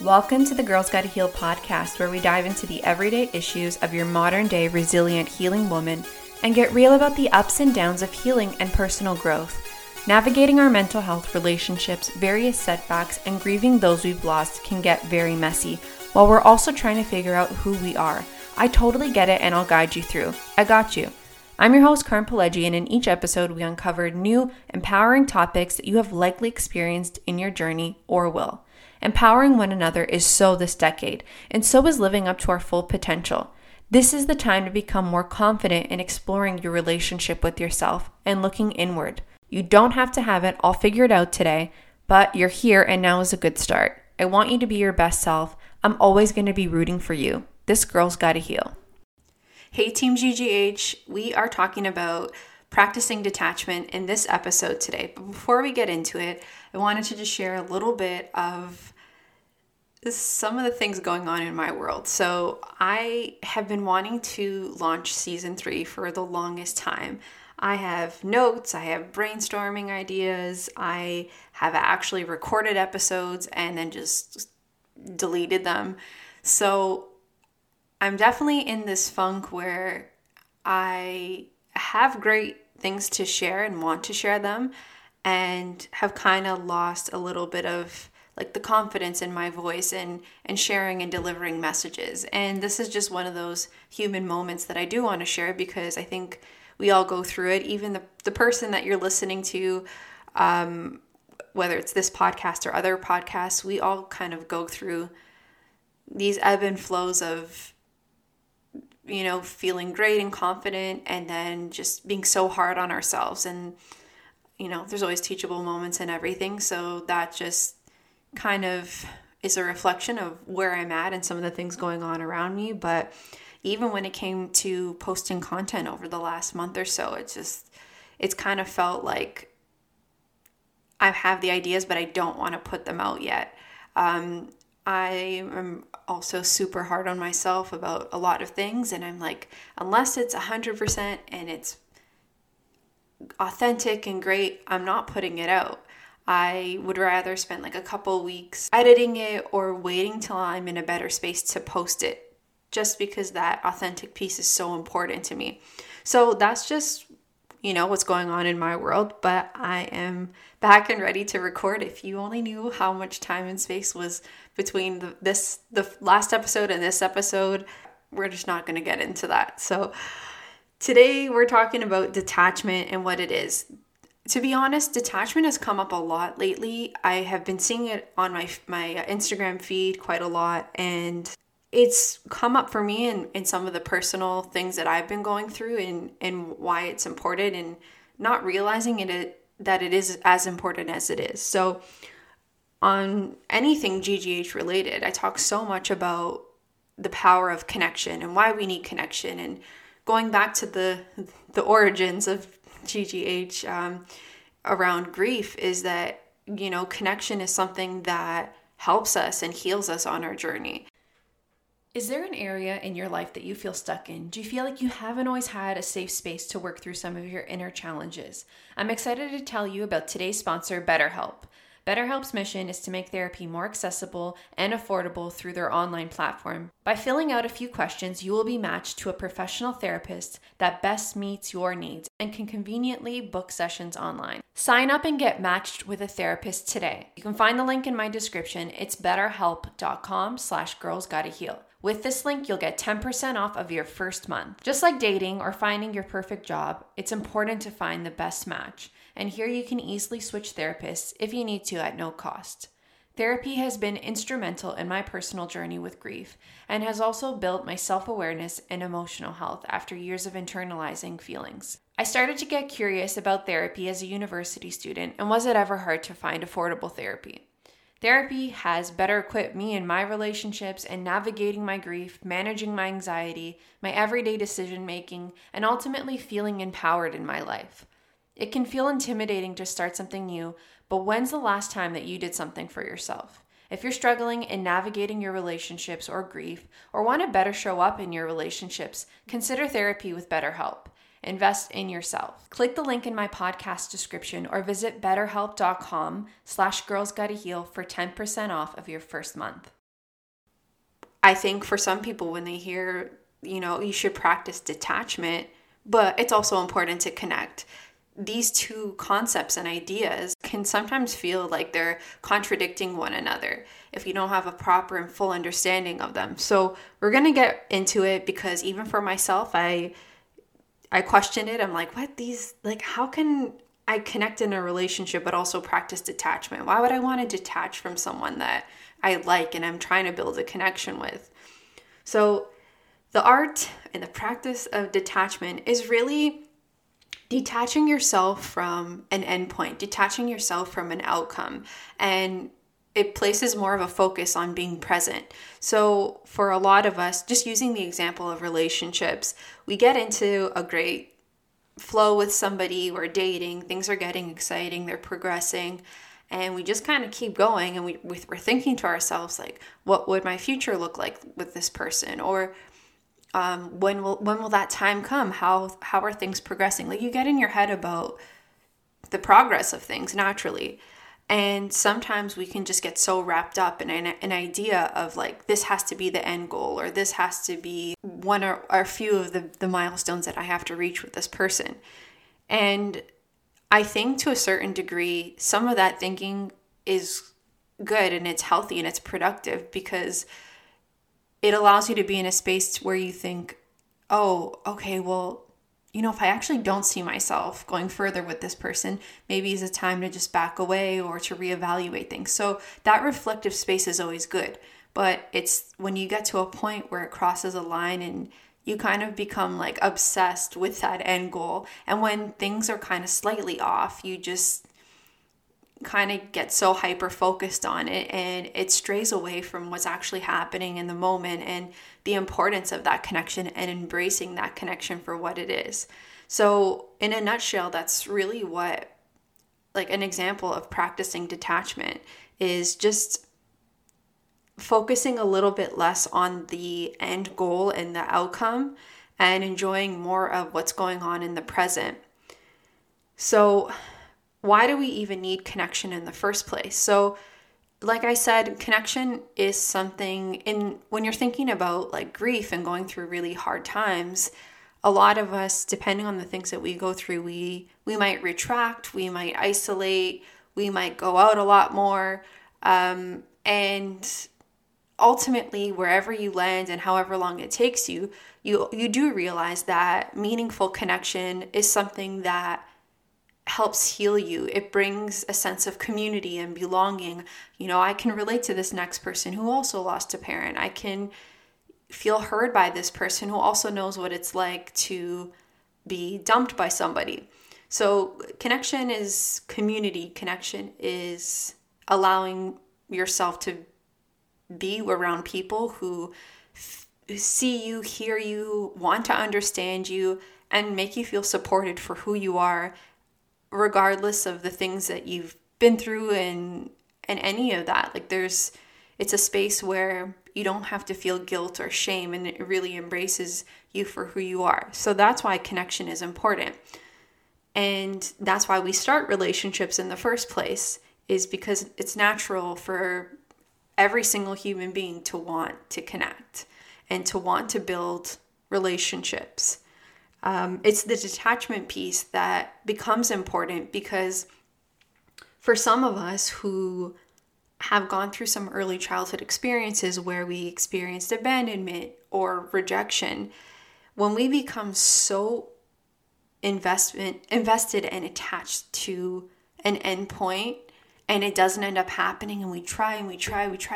Welcome to the Girls Gotta Heal podcast, where we dive into the everyday issues of your modern day resilient healing woman and get real about the ups and downs of healing and personal growth, navigating our mental health, relationships, various setbacks, and grieving those we've lost can get very messy, while we're also trying to figure out who we are. I totally get it, and I'll guide you through. I got you. I'm your host, Karen Pelleggi, and in each episode, we uncover new, empowering topics that you have likely experienced in your journey or will. Empowering one another is so this decade, and so is living up to our full potential. This is the time to become more confident in exploring your relationship with yourself and looking inward. You don't have to have it all figured out today, but you're here and now is a good start. I want you to be your best self. I'm always going to be rooting for you. This girl's got to heal. Hey Team GGH, we are talking about practicing detachment in this episode today. But before we get into it, I wanted to just share a little bit of some of the things going on in my world. So I have been wanting to launch season 3 for the longest time. I have notes, I have brainstorming ideas, I have actually recorded episodes and then just deleted them. So I'm definitely in this funk where I have great things to share and want to share them, and have kind of lost a little bit of like the confidence in my voice and sharing and delivering messages. And this is just one of those human moments that I do want to share, because I think we all go through it. Even the person that you're listening to, whether it's this podcast or other podcasts, we all kind of go through these ebb and flows of, you know, feeling great and confident and then just being so hard on ourselves. And, you know, there's always teachable moments and everything. So that just kind of is a reflection of where I'm at and some of the things going on around me. But even when it came to posting content over the last month or so, it's kind of felt like I have the ideas, but I don't want to put them out yet. I am also super hard on myself about a lot of things. And I'm like, unless it's 100% and it's authentic and great, I'm not putting it out. I would rather spend like a couple weeks editing it or waiting till I'm in a better space to post it, just because that authentic piece is so important to me. So that's just, you know, what's going on in my world, but I am back and ready to record. If you only knew how much time and space was between the last episode and this episode. We're just not going to get into that. So today we're talking about detachment and what it is. To be honest, detachment has come up a lot lately. I have been seeing it on my Instagram feed quite a lot, and it's come up for me in some of the personal things that I've been going through and why it's important, and not realizing that it is as important as it is. So on anything GGH related, I talk so much about the power of connection and why we need connection, and going back to the origins of GGH around grief is that, you know, connection is something that helps us and heals us on our journey. Is there an area in your life that you feel stuck in? Do you feel like you haven't always had a safe space to work through some of your inner challenges? I'm excited to tell you about today's sponsor, BetterHelp. BetterHelp's mission is to make therapy more accessible and affordable through their online platform. By filling out a few questions, you will be matched to a professional therapist that best meets your needs and can conveniently book sessions online. Sign up and get matched with a therapist today. You can find the link in my description. It's betterhelp.com/girlsgottaheal. With this link, you'll get 10% off of your first month. Just like dating or finding your perfect job, it's important to find the best match. And here you can easily switch therapists if you need to at no cost. Therapy has been instrumental in my personal journey with grief, and has also built my self-awareness and emotional health after years of internalizing feelings. I started to get curious about therapy as a university student, and was it ever hard to find affordable therapy? Therapy has better equipped me in my relationships and navigating my grief, managing my anxiety, my everyday decision making, and ultimately feeling empowered in my life. It can feel intimidating to start something new, but when's the last time that you did something for yourself? If you're struggling in navigating your relationships or grief, or want to better show up in your relationships, consider therapy with BetterHelp. Invest in yourself. Click the link in my podcast description or visit betterhelp.com/girlsgottaheal for 10% off of your first month. I think for some people when they hear, you know, you should practice detachment, but it's also important to connect. These two concepts and ideas can sometimes feel like they're contradicting one another if you don't have a proper and full understanding of them. So we're going to get into it, because even for myself, I questioned it. I'm like, what these, like, how can I connect in a relationship but also practice detachment? Why would I want to detach from someone that I like and I'm trying to build a connection with? So the art and the practice of detachment is really detaching yourself from an endpoint, detaching yourself from an outcome, and it places more of a focus on being present. So for a lot of us, just using the example of relationships, we get into a great flow with somebody, we're dating, things are getting exciting, they're progressing, and we just kind of keep going, and we're thinking to ourselves, like, what would my future look like with this person? Or when will that time come? How are things progressing? Like, you get in your head about the progress of things naturally. And sometimes we can just get so wrapped up in an idea of, like, this has to be the end goal, or this has to be one or few of the milestones that I have to reach with this person. And I think to a certain degree, some of that thinking is good and it's healthy and it's productive, because it allows you to be in a space where you think, oh, okay, well, you know, if I actually don't see myself going further with this person, maybe it's a time to just back away or to reevaluate things. So that reflective space is always good. But it's when you get to a point where it crosses a line and you kind of become, like, obsessed with that end goal. And when things are kind of slightly off, you just kind of get so hyper focused on it, and it strays away from what's actually happening in the moment and the importance of that connection and embracing that connection for what it is. So in a nutshell, that's really what, like, an example of practicing detachment is, just focusing a little bit less on the end goal and the outcome and enjoying more of what's going on in the present. So why do we even need connection in the first place? So, like I said, connection is something when you're thinking about, like, grief and going through really hard times, a lot of us, depending on the things that we go through, we might retract, we might isolate, we might go out a lot more. And ultimately, wherever you land and however long it takes you, you do realize that meaningful connection is something that helps heal you. It brings a sense of community and belonging. You know, I can relate to this next person who also lost a parent. I can feel heard by this person who also knows what it's like to be dumped by somebody. So connection is community. Connection is allowing yourself to be around people who see you, hear you, want to understand you, and make you feel supported for who you are, regardless of the things that you've been through and any of that. Like, it's a space where you don't have to feel guilt or shame, and it really embraces you for who you are. So that's why connection is important. And that's why we start relationships in the first place, is because it's natural for every single human being to want to connect and to want to build relationships. It's the detachment piece that becomes important, because for some of us who have gone through some early childhood experiences where we experienced abandonment or rejection, when we become so invested and attached to an endpoint, and it doesn't end up happening, and we try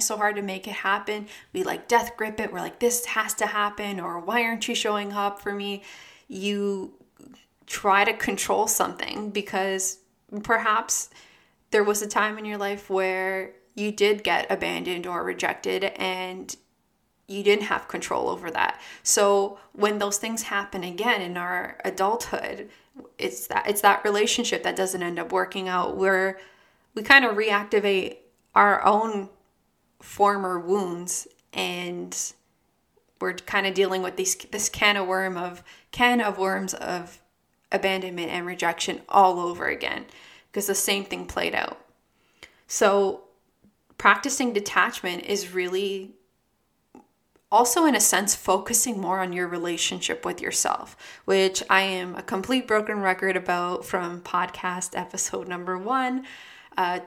so hard to make it happen, we, like, death grip it, we're like, this has to happen, or why aren't you showing up for me? You try to control something because perhaps there was a time in your life where you did get abandoned or rejected and you didn't have control over that. So when those things happen again in our adulthood, it's that relationship that doesn't end up working out, where we kind of reactivate our own former wounds, and we're kind of dealing with this can of worms of abandonment and rejection all over again, because the same thing played out. So practicing detachment is really also in a sense focusing more on your relationship with yourself, which I am a complete broken record about from podcast episode number 1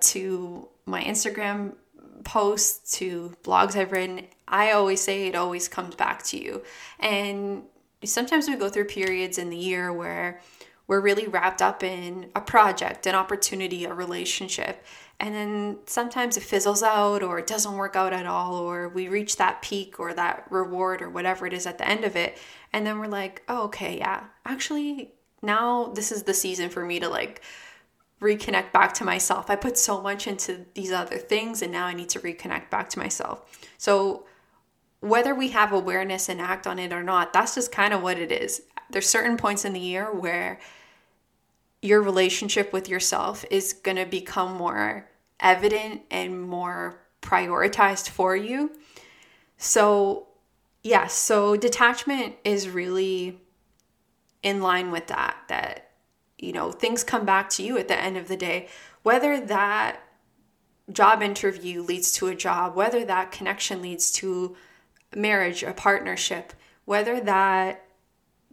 to my Instagram posts to blogs I've written. I always say it always comes back to you. And sometimes we go through periods in the year where we're really wrapped up in a project, an opportunity, a relationship. And then sometimes it fizzles out or it doesn't work out at all, or we reach that peak or that reward or whatever it is at the end of it. And then we're like, oh, okay, yeah, actually now this is the season for me to like reconnect back to myself. I put so much into these other things and now I need to reconnect back to myself. So whether we have awareness and act on it or not, that's just kind of what it is. There's certain points in the year where your relationship with yourself is going to become more evident and more prioritized for you. So yeah, so detachment is really in line with that, you know, things come back to you at the end of the day, whether that job interview leads to a job, whether that connection leads to marriage, a partnership, whether that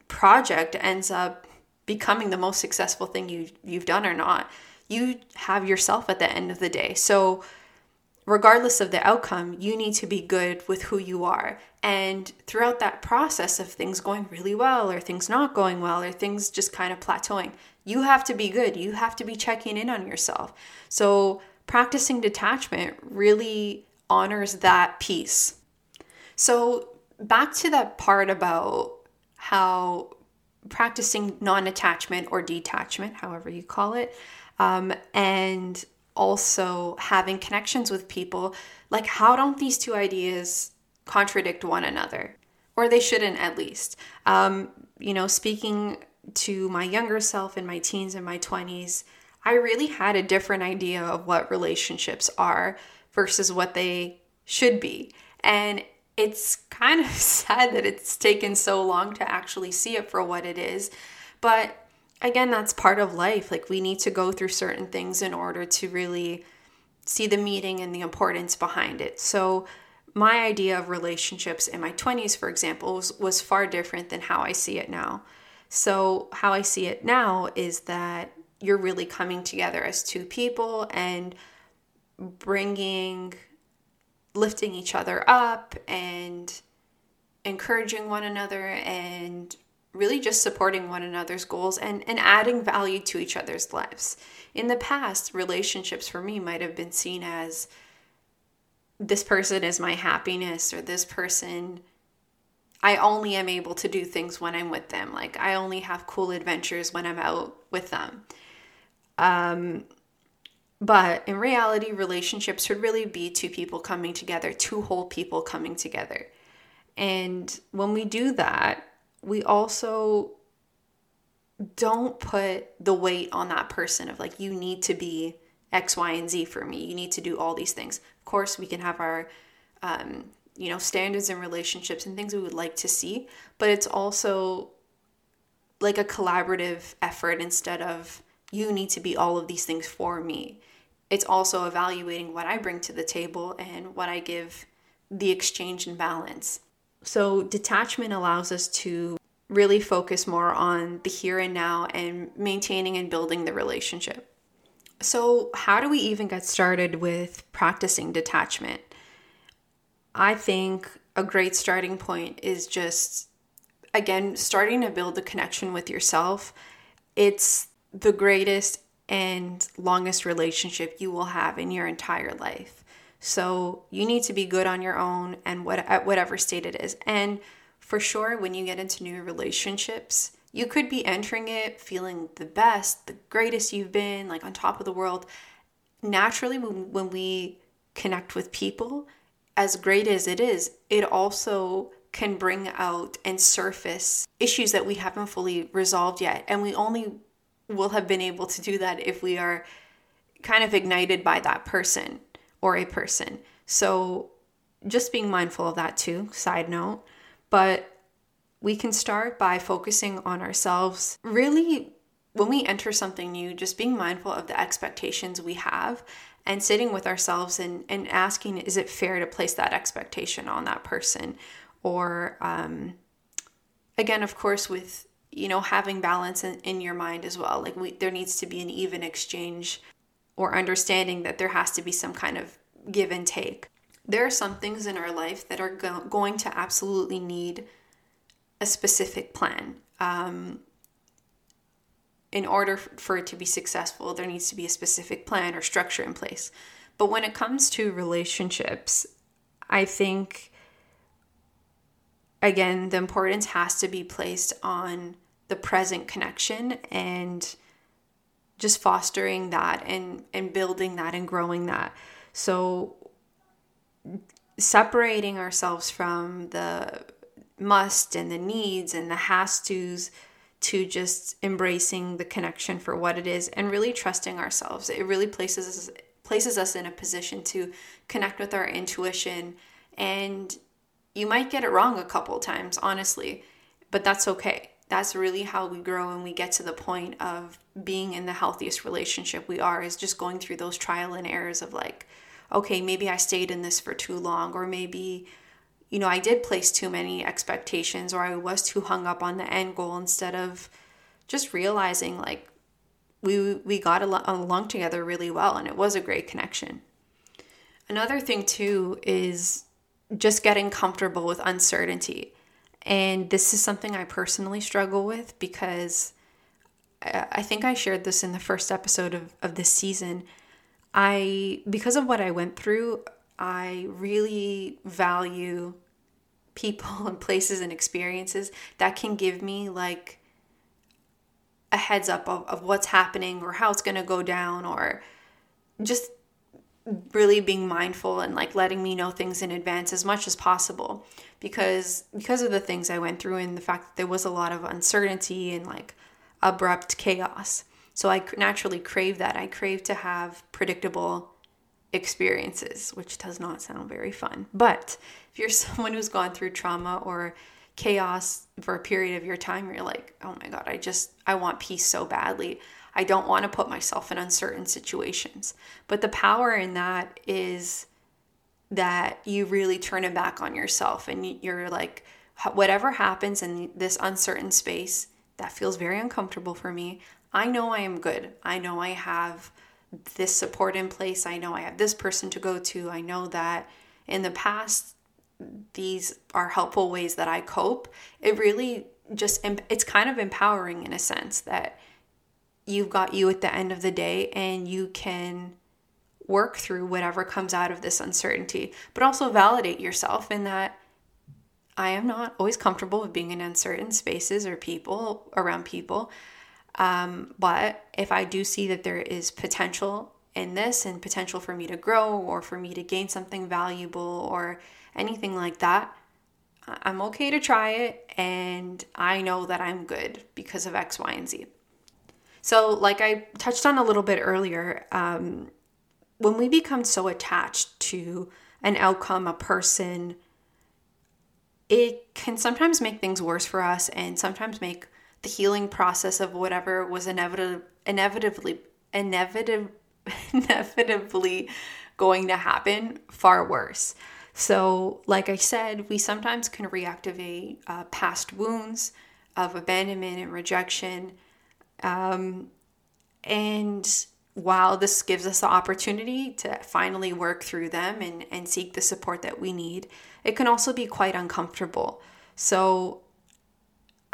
project ends up becoming the most successful thing you've done or not, you have yourself at the end of the day. So regardless of the outcome, you need to be good with who you are. And throughout that process of things going really well or things not going well or things just kind of plateauing, you have to be good. You have to be checking in on yourself. So practicing detachment really honors that piece. So back to that part about how practicing non-attachment or detachment, however you call it, and also having connections with people, like how don't these two ideas contradict one another? Or they shouldn't, at least. You know, speaking to my younger self in my teens and my 20s, I really had a different idea of what relationships are versus what they should be. And it's kind of sad that it's taken so long to actually see it for what it is. But again, that's part of life. Like we need to go through certain things in order to really see the meaning and the importance behind it. So my idea of relationships in my 20s, for example, was far different than how I see it now. So how I see it now is that you're really coming together as two people and lifting each other up and encouraging one another and really just supporting one another's goals and adding value to each other's lives. In the past, relationships for me might have been seen as this person is my happiness or this person, I only am able to do things when I'm with them. Like I only have cool adventures when I'm out with them. But in reality, relationships should really be two people coming together, two whole people coming together. And when we do that, we also don't put the weight on that person of like, you need to be X, Y, and Z for me. You need to do all these things. Of course, we can have our, standards in relationships and things we would like to see, but it's also like a collaborative effort instead of you need to be all of these things for me. It's also evaluating what I bring to the table and what I give, the exchange and balance. So detachment allows us to really focus more on the here and now and maintaining and building the relationship. So how do we even get started with practicing detachment? I think a great starting point is just, again, starting to build the connection with yourself. It's the greatest and longest relationship you will have in your entire life. So you need to be good on your own and at whatever state it is. And for sure, when you get into new relationships, you could be entering it feeling the best, the greatest you've been, like on top of the world. Naturally, when we connect with people, as great as it is, it also can bring out and surface issues that we haven't fully resolved yet. And we only will have been able to do that if we are kind of ignited by that person or a person. So just being mindful of that too, side note. But we can start by focusing on ourselves. Really, when we enter something new, just being mindful of the expectations we have and sitting with ourselves and asking, is it fair to place that expectation on that person? or again, of course, with, you know, having balance in your mind as well. Like there needs to be an even exchange, or understanding that there has to be some kind of give and take. There are some things in our life that are going to absolutely need a specific plan. In order for it to be successful, there needs to be a specific plan or structure in place. But when it comes to relationships, I think, again, the importance has to be placed on the present connection and just fostering that and building that and growing that. So separating ourselves from the must and the needs and the has to's, to just embracing the connection for what it is and really trusting ourselves. It really places us in a position to connect with our intuition. And you might get it wrong a couple times, honestly, but that's okay. That's really how we grow, and we get to the point of being in the healthiest relationship we are, is just going through those trial and errors of like, okay, maybe I stayed in this for too long, or maybe, you know, I did place too many expectations, or I was too hung up on the end goal instead of just realizing like we got along together really well, and it was a great connection. Another thing too is just getting comfortable with uncertainty. And this is something I personally struggle with, because I think I shared this in the first episode of this season. Because of what I went through, I really value people and places and experiences that can give me like a heads up of what's happening or how it's going to go down, or just really being mindful and like letting me know things in advance as much as possible, because of the things I went through and the fact that there was a lot of uncertainty and like abrupt chaos. So I naturally crave that. I crave to have predictable experiences, which does not sound very fun. But if you're someone who's gone through trauma or chaos for a period of your time, you're like, oh my God, I want peace so badly. I don't want to put myself in uncertain situations. But the power in that is that you really turn it back on yourself, and you're like, whatever happens in this uncertain space that feels very uncomfortable for me, I know I am good. I know I have this support in place. I know I have this person to go to. I know that in the past, these are helpful ways that I cope. It really just, it's kind of empowering in a sense that you've got you at the end of the day, and you can work through whatever comes out of this uncertainty, but also validate yourself in that I am not always comfortable with being in uncertain spaces or people around people. But if I do see that there is potential in this and potential for me to grow or for me to gain something valuable or anything like that, I'm okay to try it, and I know that I'm good because of X, Y, and Z. So like I touched on a little bit earlier, when we become so attached to an outcome, a person, it can sometimes make things worse for us, and sometimes make the healing process of whatever was inevitably going to happen far worse. So like I said, we sometimes can reactivate past wounds of abandonment and rejection. And while this gives us the opportunity to finally work through them and seek the support that we need, it can also be quite uncomfortable. So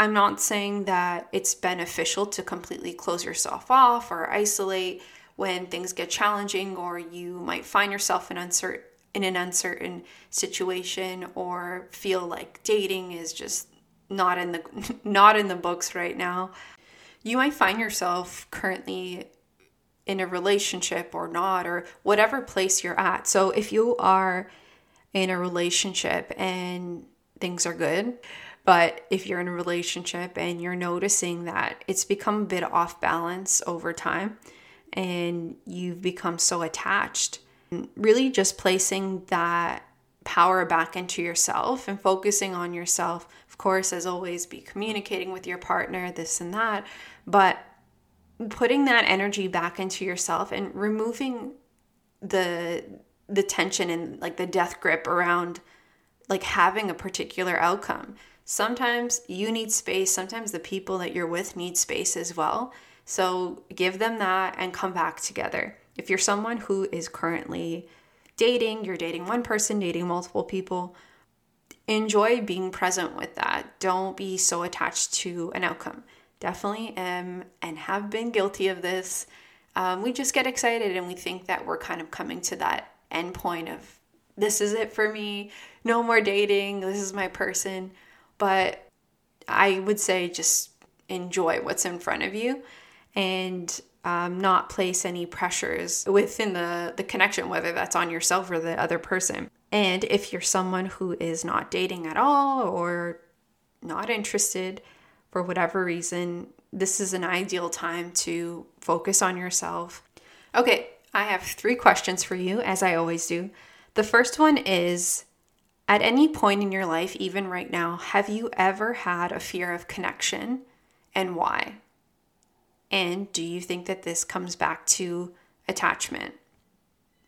I'm not saying that it's beneficial to completely close yourself off or isolate when things get challenging, or you might find yourself in an uncertain situation, or feel like dating is just not in the books right now. You might find yourself currently in a relationship or not, or whatever place you're at. So if you are in a relationship and things are good, but if you're in a relationship and you're noticing that it's become a bit off balance over time and you've become so attached, really just placing that power back into yourself and focusing on yourself. Of course, as always, be communicating with your partner, this and that, but putting that energy back into yourself and removing the tension and like the death grip around like having a particular outcome. Sometimes you need space. Sometimes the people that you're with need space as well. So give them that and come back together. If you're someone who is currently dating, you're dating one person, dating multiple people, enjoy being present with that. Don't be so attached to an outcome. Definitely am and have been guilty of this. We just get excited and we think that we're kind of coming to that end point of this is it for me, no more dating, this is my person. But I would say just enjoy what's in front of you and not place any pressures within the connection, whether that's on yourself or the other person. And if you're someone who is not dating at all or not interested for whatever reason, this is an ideal time to focus on yourself. Okay, I have 3 questions for you, as I always do. The first one is, at any point in your life, even right now, have you ever had a fear of connection and why? And do you think that this comes back to attachment?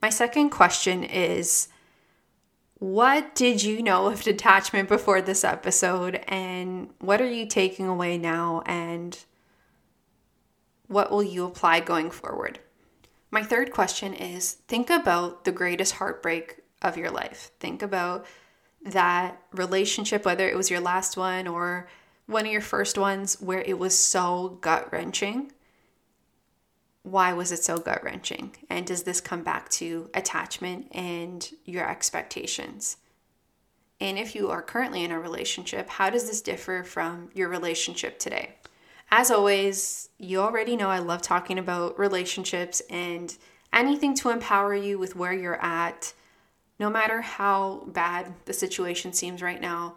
My second question is, what did you know of detachment before this episode, and what are you taking away now, and what will you apply going forward? My third question is, think about the greatest heartbreak of your life. Think about that relationship, whether it was your last one or one of your first ones, where it was so gut-wrenching. Why was it so gut-wrenching? And does this come back to attachment and your expectations? And if you are currently in a relationship, how does this differ from your relationship today? As always, you already know I love talking about relationships and anything to empower you with where you're at. No matter how bad the situation seems right now,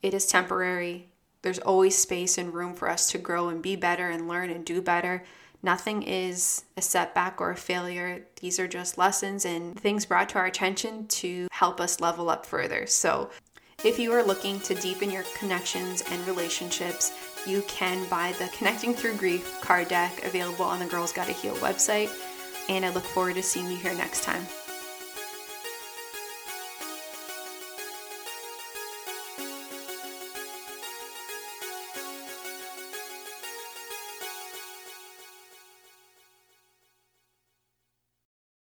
it is temporary. There's always space and room for us to grow and be better and learn and do better. Nothing is a setback or a failure. These are just lessons and things brought to our attention to help us level up further. So if you are looking to deepen your connections and relationships, you can buy the Connecting Through Grief card deck available on the Girls Gotta Heal website. And I look forward to seeing you here next time.